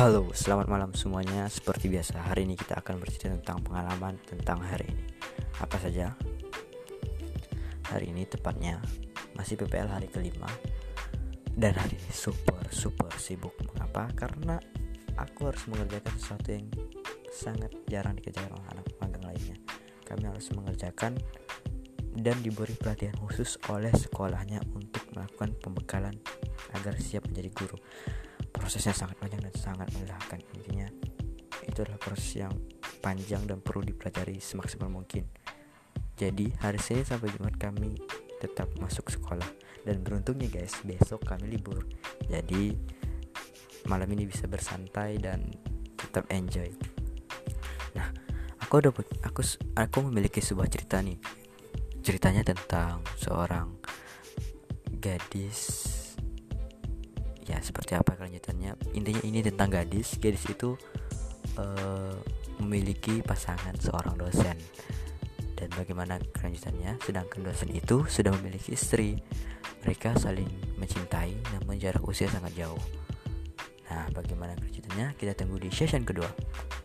Halo, selamat malam semuanya. Seperti biasa, hari ini kita akan bercerita tentang pengalaman tentang hari ini. Apa saja? Hari ini tepatnya masih PPL hari kelima. Dan hari ini super sibuk. Mengapa? Karena aku harus mengerjakan sesuatu yang sangat jarang dikerjakan oleh anak magang lainnya. Kami harus mengerjakan dan diberi pelatihan khusus oleh sekolahnya untuk melakukan pembekalan agar siap menjadi guru. Prosesnya sangat panjang dan sangat melelahkan. Intinya itu adalah proses yang panjang dan perlu dipelajari semaksimal mungkin. Jadi hari Senin sampai Jumat kami tetap masuk sekolah. Dan beruntungnya guys, besok kami libur. Jadi malam ini bisa bersantai dan tetap enjoy. Nah, aku memiliki sebuah cerita nih. Ceritanya tentang seorang gadis. Ya, seperti apa kelanjutannya? Intinya ini tentang gadis. Gadis itu memiliki pasangan seorang dosen. Dan bagaimana kelanjutannya? Sedangkan dosen itu sudah memiliki istri. Mereka saling mencintai, namun jarak usia sangat jauh. Nah, bagaimana kelanjutannya? Kita tunggu di session kedua.